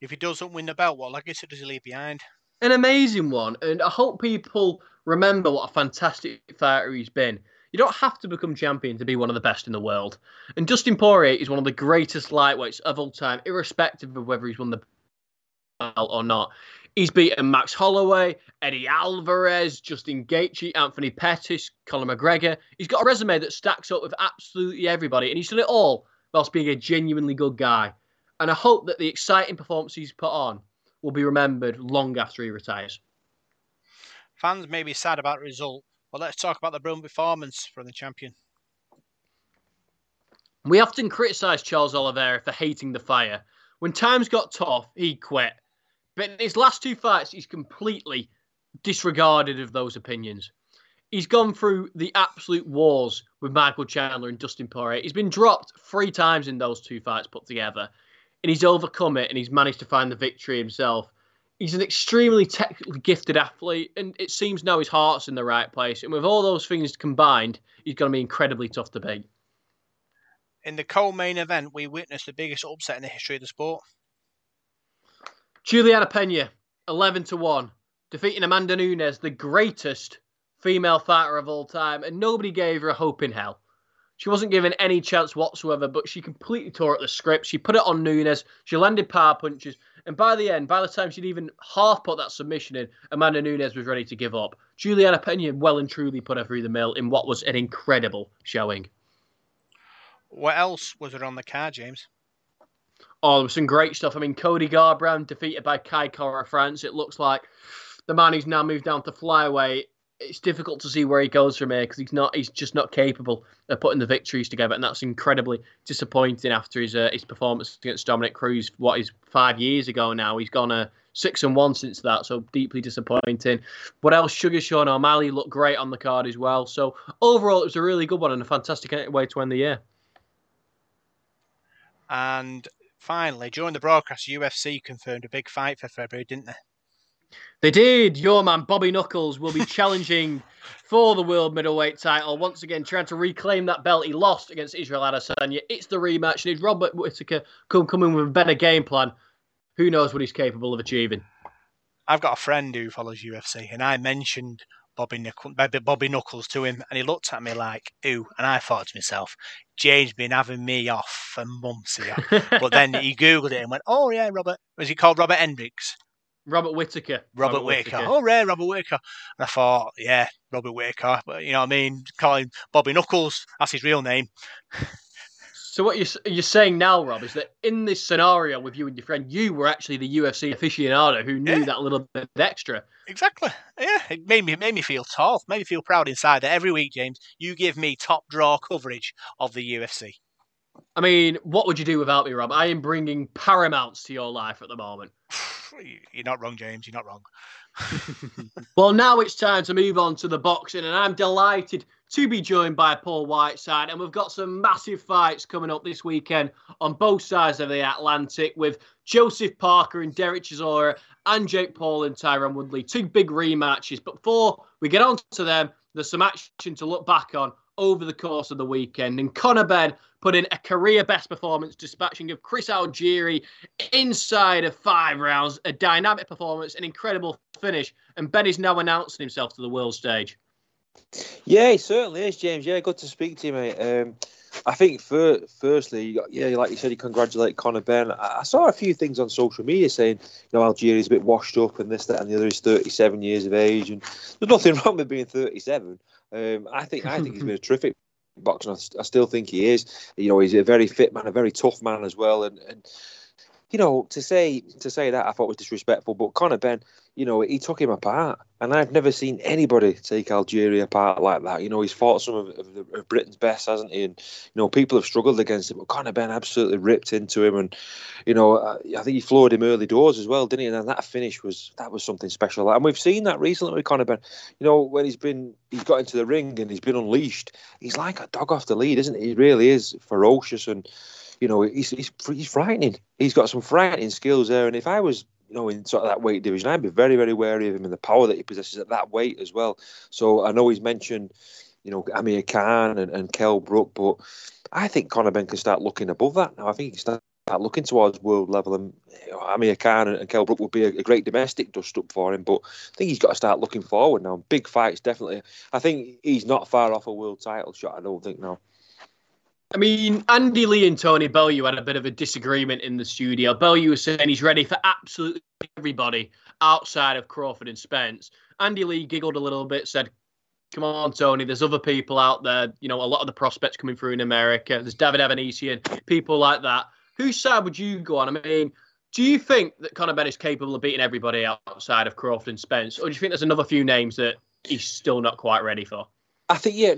If he doesn't win the belt, what legacy does he leave behind? An amazing one, and I hope people remember what a fantastic fighter he's been. You don't have to become champion to be one of the best in the world. And Dustin Poirier is one of the greatest lightweights of all time, irrespective of whether he's won the belt or not. He's beaten Max Holloway, Eddie Alvarez, Justin Gaethje, Anthony Pettis, Conor McGregor. He's got a resume that stacks up with absolutely everybody, and he's done it all whilst being a genuinely good guy. And I hope that the exciting performance he's put on will be remembered long after he retires. Fans may be sad about the result, but let's talk about the brilliant performance from the champion. We often criticise Charles Oliveira for hating the fire. When times got tough, he quit. But in his last two fights, he's completely disregarded of those opinions. He's gone through the absolute wars with Michael Chandler and Dustin Poirier. He's been dropped 3 times in those 2 fights put together. And he's overcome it, and he's managed to find the victory himself. He's an extremely technically gifted athlete, and it seems now his heart's in the right place. And with all those things combined, he's going to be incredibly tough to beat. In the co-main event, we witnessed the biggest upset in the history of the sport. Juliana Pena, 11-1, defeating Amanda Nunes, the greatest female fighter of all time, and nobody gave her a hope in hell. She wasn't given any chance whatsoever, but she completely tore up the script. She put it on Nunes. She landed power punches. And by the end, by the time she'd even half put that submission in, Amanda Nunes was ready to give up. Juliana Pena well and truly put her through the mill in what was an incredible showing. What else was there on the card, James? Oh, there was some great stuff. I mean, Cody Garbrandt defeated by Kai Kara France. It looks like the man who's now moved down to flyweight. It's difficult to see where he goes from here because he's just not capable of putting the victories together, and that's incredibly disappointing after his performance against Dominic Cruz, what is 5 years ago now. He's gone 6-1 since that, so deeply disappointing. What else? Sugar Sean O'Malley looked great on the card as well. So overall, it was a really good one and a fantastic way to end the year. And finally, during the broadcast, UFC confirmed a big fight for February, didn't they? They did. Your man, Bobby Knuckles, will be challenging for the world middleweight title. Once again, trying to reclaim that belt he lost against Israel Adesanya. It's the rematch. And if Robert Whittaker can come in with a better game plan, who knows what he's capable of achieving. I've got a friend who follows UFC, and I mentioned Bobby Knuckles to him, and he looked at me like, ooh, and I thought to myself, James been having me off for months here. But then he Googled it and went, oh, yeah, Robert. Was he called Robert Hendricks? Robert Whittaker. Oh, yeah, Robert Whittaker. And I thought, yeah, Robert Whittaker. But you know what I mean? Call him Bobby Knuckles. That's his real name. So what you're saying now, Rob, is that in this scenario with you and your friend, you were actually the UFC aficionado who knew that little bit extra. Exactly. Yeah, it made me feel tall. Made me feel proud inside that every week, James, you give me top draw coverage of the UFC. I mean, what would you do without me, Rob? I am bringing Paramounts to your life at the moment. You're not wrong, James. You're not wrong. Well, now it's time to move on to the boxing, and I'm delighted to be joined by Paul Whiteside, and we've got some massive fights coming up this weekend on both sides of the Atlantic with Joseph Parker and Derek Chisora and Jake Paul and Tyron Woodley. 2 big rematches. But before we get on to them, there's some action to look back on over the course of the weekend. And Conor Benn put in a career-best performance, dispatching of Chris Algieri inside of 5 rounds, a dynamic performance, an incredible finish, and Ben is now announcing himself to the world stage. Yeah, he certainly is, James. Yeah, good to speak to you, mate. I think, firstly, yeah, like you said, you congratulate Conor Benn. I saw a few things on social media saying, you know, Algieri's a bit washed up and this, that, and the other. He's 37 years of age, and there's nothing wrong with being 37. I think he's been a terrific boxer. I still think he is. You know, he's a very fit man, a very tough man as well. And you know, to say that I thought was disrespectful. But Conor Benn, you know, he took him apart, and I've never seen anybody take Algeria apart like that. You know, he's fought some of Britain's best, hasn't he? And you know, people have struggled against him, but Conor Benn absolutely ripped into him, and you know, I think he floored him early doors as well, didn't he? And then that finish was something special, and we've seen that recently with Conor Benn. You know, when he's got into the ring and he's been unleashed, he's like a dog off the lead, isn't he? He really is ferocious, and you know, he's frightening. He's got some frightening skills there, and if I was, you know, in sort of that weight division, I'd be very, very wary of him and the power that he possesses at that weight as well. So I know he's mentioned, you know, Amir Khan and Kell Brook, but I think Conor Benn can start looking above that now. I think he can start looking towards world level, and Amir Khan and Kelbrook would be a great domestic dust up for him, but I think he's got to start looking forward now. Big fights, definitely. I think he's not far off a world title shot, I don't think now. I mean, Andy Lee and Tony Bellew had a bit of a disagreement in the studio. Bellew was saying he's ready for absolutely everybody outside of Crawford and Spence. Andy Lee giggled a little bit, said, come on, Tony, there's other people out there. You know, a lot of the prospects coming through in America. There's David Evanesian, people like that. Whose side would you go on? I mean, do you think that Conor Bennett's is capable of beating everybody outside of Crawford and Spence? Or do you think there's another few names that he's still not quite ready for? I think you're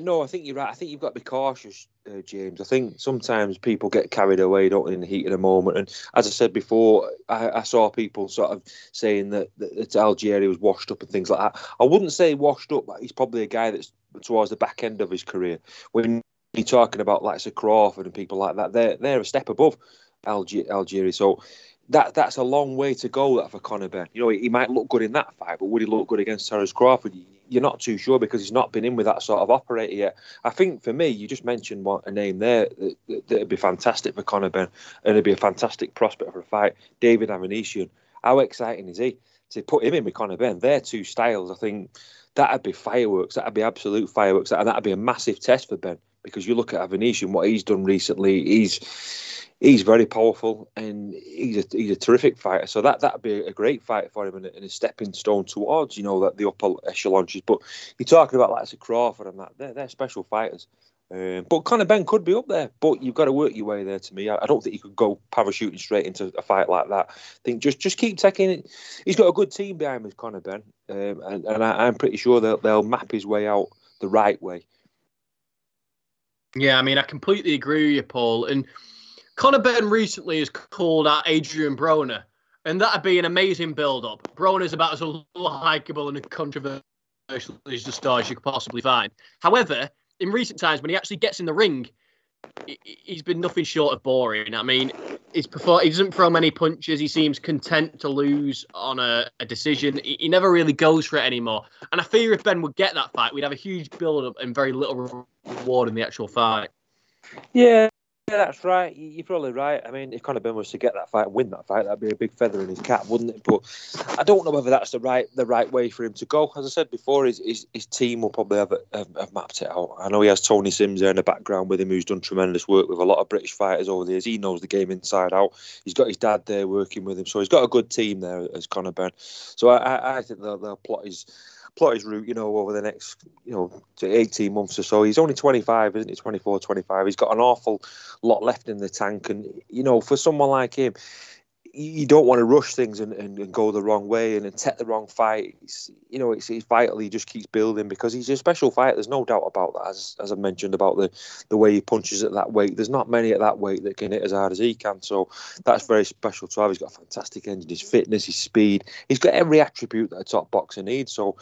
right. I think you've got to be cautious, James. I think sometimes people get carried away, don't they, in the heat of the moment. And as I said before, I saw people sort of saying that Algeria was washed up and things like that. I wouldn't say washed up, but he's probably a guy that's towards the back end of his career. When you're talking about like Sir Crawford and people like that, they're a step above Algeria. So that's a long way to go, that, for Conor Ben. You know, he might look good in that fight, but would he look good against Terence Crawford? You're not too sure because he's not been in with that sort of operator yet. I think for me, you just mentioned a name there that would be fantastic for Conor Ben, and it'd be a fantastic prospect for a fight. David Avanesian. How exciting is he? To put him in with Conor Ben, their two styles, I think that'd be fireworks. That'd be absolute fireworks, and that'd be a massive test for Ben, because you look at Avanesian, what he's done recently. He's very powerful, and he's a terrific fighter. So that'd be a great fight for him, and a stepping stone towards, you know, that the upper echelons. But you're talking about like Sir Crawford and that, they're special fighters. But Conor Ben could be up there, but you've got to work your way there. To me, I don't think you could go parachuting straight into a fight like that. I think just keep taking it. He's got a good team behind him, Conor Ben, and I'm pretty sure they'll map his way out the right way. Yeah, I mean, I completely agree with you, Paul, and Conor Ben recently has called out Adrian Broner, and that'd be an amazing build-up. Broner's about as unlikable and controversial as the stars you could possibly find. However, in recent times, when he actually gets in the ring, he's been nothing short of boring. I mean, he doesn't throw many punches. He seems content to lose on a decision. He never really goes for it anymore. And I fear if Ben would get that fight, we'd have a huge build-up and very little reward in the actual fight. Yeah, that's right. You're probably right. I mean, if Conor Ben was to get that fight and win that fight, that'd be a big feather in his cap, wouldn't it? But I don't know whether that's the right way for him to go. As I said before, his team will probably have mapped it out. I know he has Tony Sims there in the background with him, who's done tremendous work with a lot of British fighters over the years. He knows the game inside out. He's got his dad there working with him, so he's got a good team there as Conor Ben. So I think they'll plot his route, you know, over the next, you know, 18 months or so. He's only 25, isn't he? 24, 25. He's got an awful lot left in the tank. And, you know, for someone like him, you don't want to rush things and go the wrong way and take the wrong fight. You know, it's vital he just keeps building, because he's a special fighter. There's no doubt about that, as I mentioned, about the way he punches at that weight. There's not many at that weight that can hit as hard as he can, so that's very special to have. He's got a fantastic engine, his fitness, his speed. He's got every attribute that a top boxer needs. So,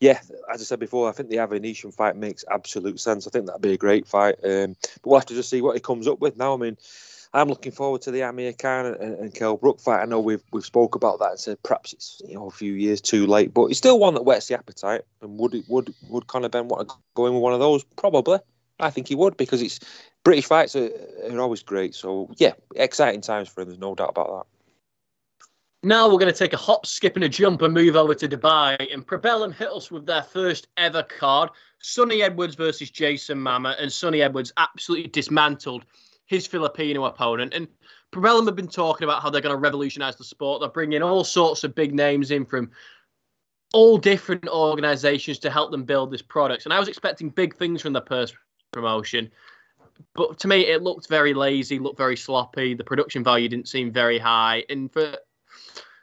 yeah, as I said before, I think the Avanesian fight makes absolute sense. I think that'd be a great fight. But we'll have to just see what he comes up with now. I mean, I'm looking forward to the Amir Khan and Kelbrook fight. I know we've spoke about that and said perhaps it's, you know, a few years too late, but it's still one that whets the appetite. And would Conor Ben want to go in with one of those? Probably. I think he would, because it's British fights are always great. So yeah, exciting times for him. There's no doubt about that. Now we're going to take a hop, skip and a jump and move over to Dubai, and Prabellan hit us with their first ever card: Sonny Edwards versus Jason Mama, and Sonny Edwards absolutely dismantled his Filipino opponent. And Prabellan have been talking about how they're going to revolutionise the sport. They're bringing all sorts of big names in from all different organisations to help them build this product. And I was expecting big things from the first promotion. But to me, it looked very lazy, looked very sloppy. The production value didn't seem very high. And for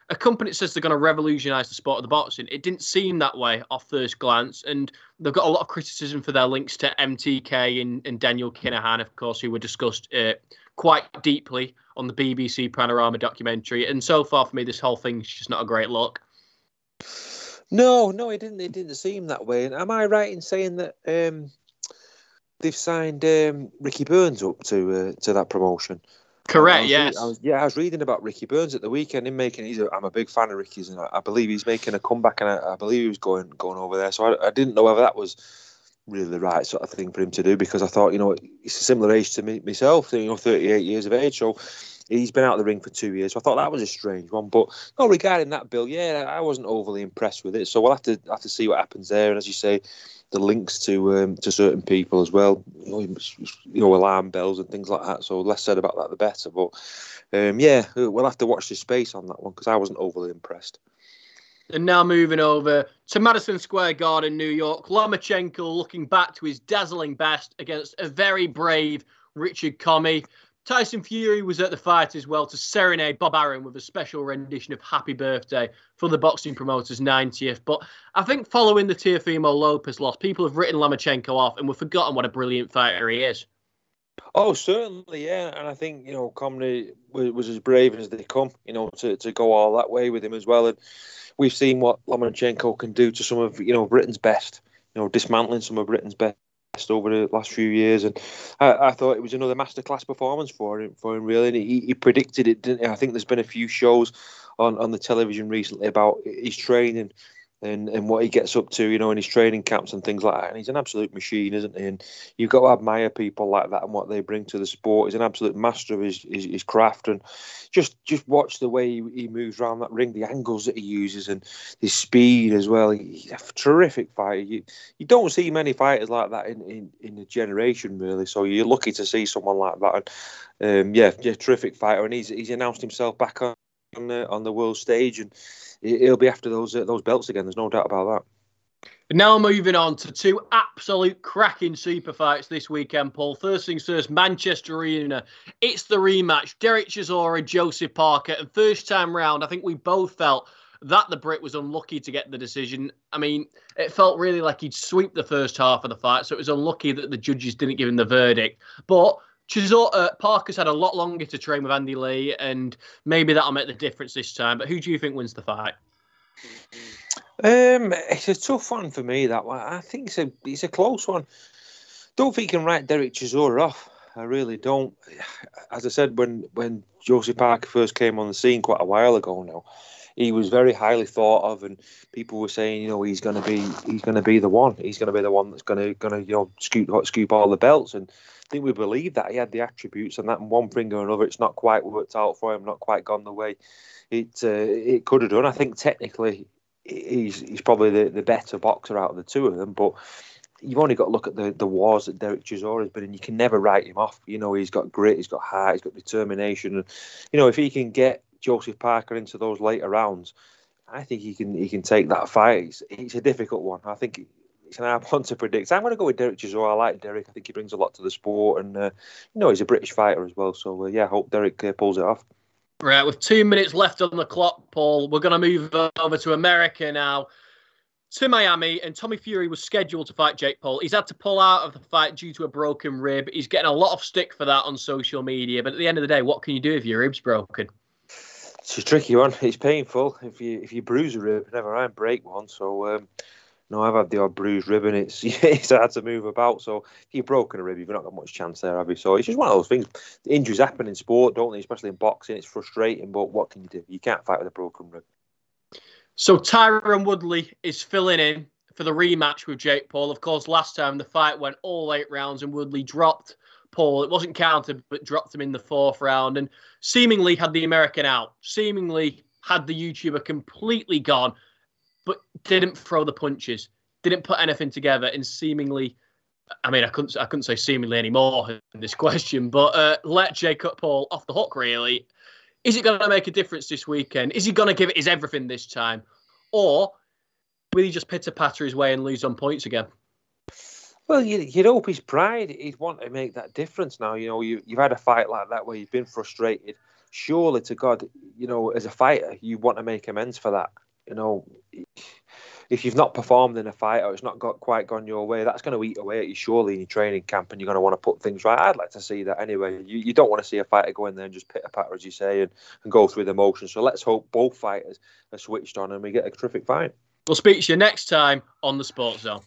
a company that says they're going to revolutionise the sport of the boxing, it didn't seem that way off first glance. And they've got a lot of criticism for their links to MTK and Daniel Kinahan, of course, who were discussed quite deeply on the BBC Panorama documentary. And so far, for me, this whole thing's just not a great look. No, it didn't seem that way. And am I right in saying that they've signed Ricky Burns up to that promotion? Correct, yes. I was reading about Ricky Burns at the weekend. I'm a big fan of Ricky's, and I believe he's making a comeback, and I believe he was going over there. So I didn't know whether that was really the right sort of thing for him to do, because I thought, you know, it's a similar age to me myself, you know, 38 years of age. So He's been out of the ring for 2 years. So I thought that was a strange one. But no, regarding that bill, yeah, I wasn't overly impressed with it. So we'll have to see what happens there. And as you say, the links to certain people as well, alarm bells and things like that. So less said about that, the better. But yeah, we'll have to watch the space on that one because I wasn't overly impressed. And now moving over to Madison Square Garden, New York. Lomachenko looking back to his dazzling best against a very brave Richard Comey. Tyson Fury was at the fight as well to serenade Bob Arum with a special rendition of Happy Birthday for the boxing promoter's 90th. But I think following the Teofimo Lopez loss, people have written Lomachenko off and we've forgotten what a brilliant fighter he is. Oh, certainly, yeah. And I think, Comey was as brave as they come, to go all that way with him as well. And we've seen what Lomachenko can do to some of, Britain's best, dismantling some of Britain's best over the last few years, and I thought it was another masterclass performance for him really, and he predicted it, didn't he? I think there's been a few shows on the television recently about his training and what he gets up to, in his training camps and things like that, and he's an absolute machine, isn't he? And you've got to admire people like that and what they bring to the sport. He's an absolute master of his craft, and just watch the way he moves around that ring, the angles that he uses and his speed as well. He's a terrific fighter. You don't see many fighters like that in the generation really, so you're lucky to see someone like that. And terrific fighter, and he's announced himself back on the world stage, and he'll be after those belts again. There's no doubt about that. And now moving on to two absolute cracking super fights this weekend, Paul. First things first, Manchester Arena. It's the rematch. Derek Chisora, Joseph Parker. And first time round, I think we both felt that the Brit was unlucky to get the decision. I mean, it felt really like he'd sweep the first half of the fight, so it was unlucky that the judges didn't give him the verdict. But Parker's had a lot longer to train with Andy Lee, and maybe that'll make the difference this time. But who do you think wins the fight? It's a tough one for me, that one. I think it's a close one. Don't think you can write Derek Chisora off. I really don't. As I said, when Joseph Parker first came on the scene quite a while ago now, he was very highly thought of, and people were saying, he's going to be the one. He's going to be the one that's going to scoop all the belts. And I think we believe that he had the attributes, and that in one thing or another, it's not quite worked out for him, not quite gone the way it could have done. I think technically he's probably the better boxer out of the two of them, but you've only got to look at the wars that Derek Chisora has been in. You can never write him off. He's got grit, he's got heart, he's got determination. And, if he can get Joseph Parker into those later rounds, I think he can take that fight. It's a difficult one. I think it's an hard one to predict. I'm going to go with Derek Chisora. I like Derek. I think he brings a lot to the sport, and he's a British fighter as well. So I hope Derek pulls it off. Right, with 2 minutes left on the clock, Paul, we're going to move over to America now, to Miami, and Tommy Fury was scheduled to fight Jake Paul. He's had to pull out of the fight due to a broken rib. He's getting a lot of stick for that on social media, but at the end of the day, what can you do if your rib's broken? It's a tricky one. It's painful. If you bruise a rib, never mind break one. So, I've had the odd bruised rib, and it's hard to move about. So, if you've broken a rib, you've not got much chance there, have you? So, it's just one of those things. Injuries happen in sport, don't they? Especially in boxing. It's frustrating, but what can you do? You can't fight with a broken rib. So, Tyron Woodley is filling in for the rematch with Jake Paul. Of course, last time the fight went all 8 rounds, and Woodley dropped Paul. It wasn't counted, but dropped him in the 4th round, and seemingly had the American out, seemingly had the YouTuber completely gone, but didn't throw the punches, didn't put anything together, and seemingly, I couldn't say seemingly anymore in this question, but let Jake Paul off the hook, really. Is it going to make a difference this weekend? Is he going to give it his everything this time? Or will he just pitter-patter his way and lose on points again? Well, you'd hope his pride, he'd want to make that difference now. You've had a fight like that where you've been frustrated. Surely to God, as a fighter, you want to make amends for that. If you've not performed in a fight or it's not quite gone your way, that's going to eat away at you surely in your training camp, and you're going to want to put things right. I'd like to see that anyway. You don't want to see a fighter go in there and just pitter-patter, as you say, and go through the motions. So let's hope both fighters are switched on and we get a terrific fight. We'll speak to you next time on The Sports Zone.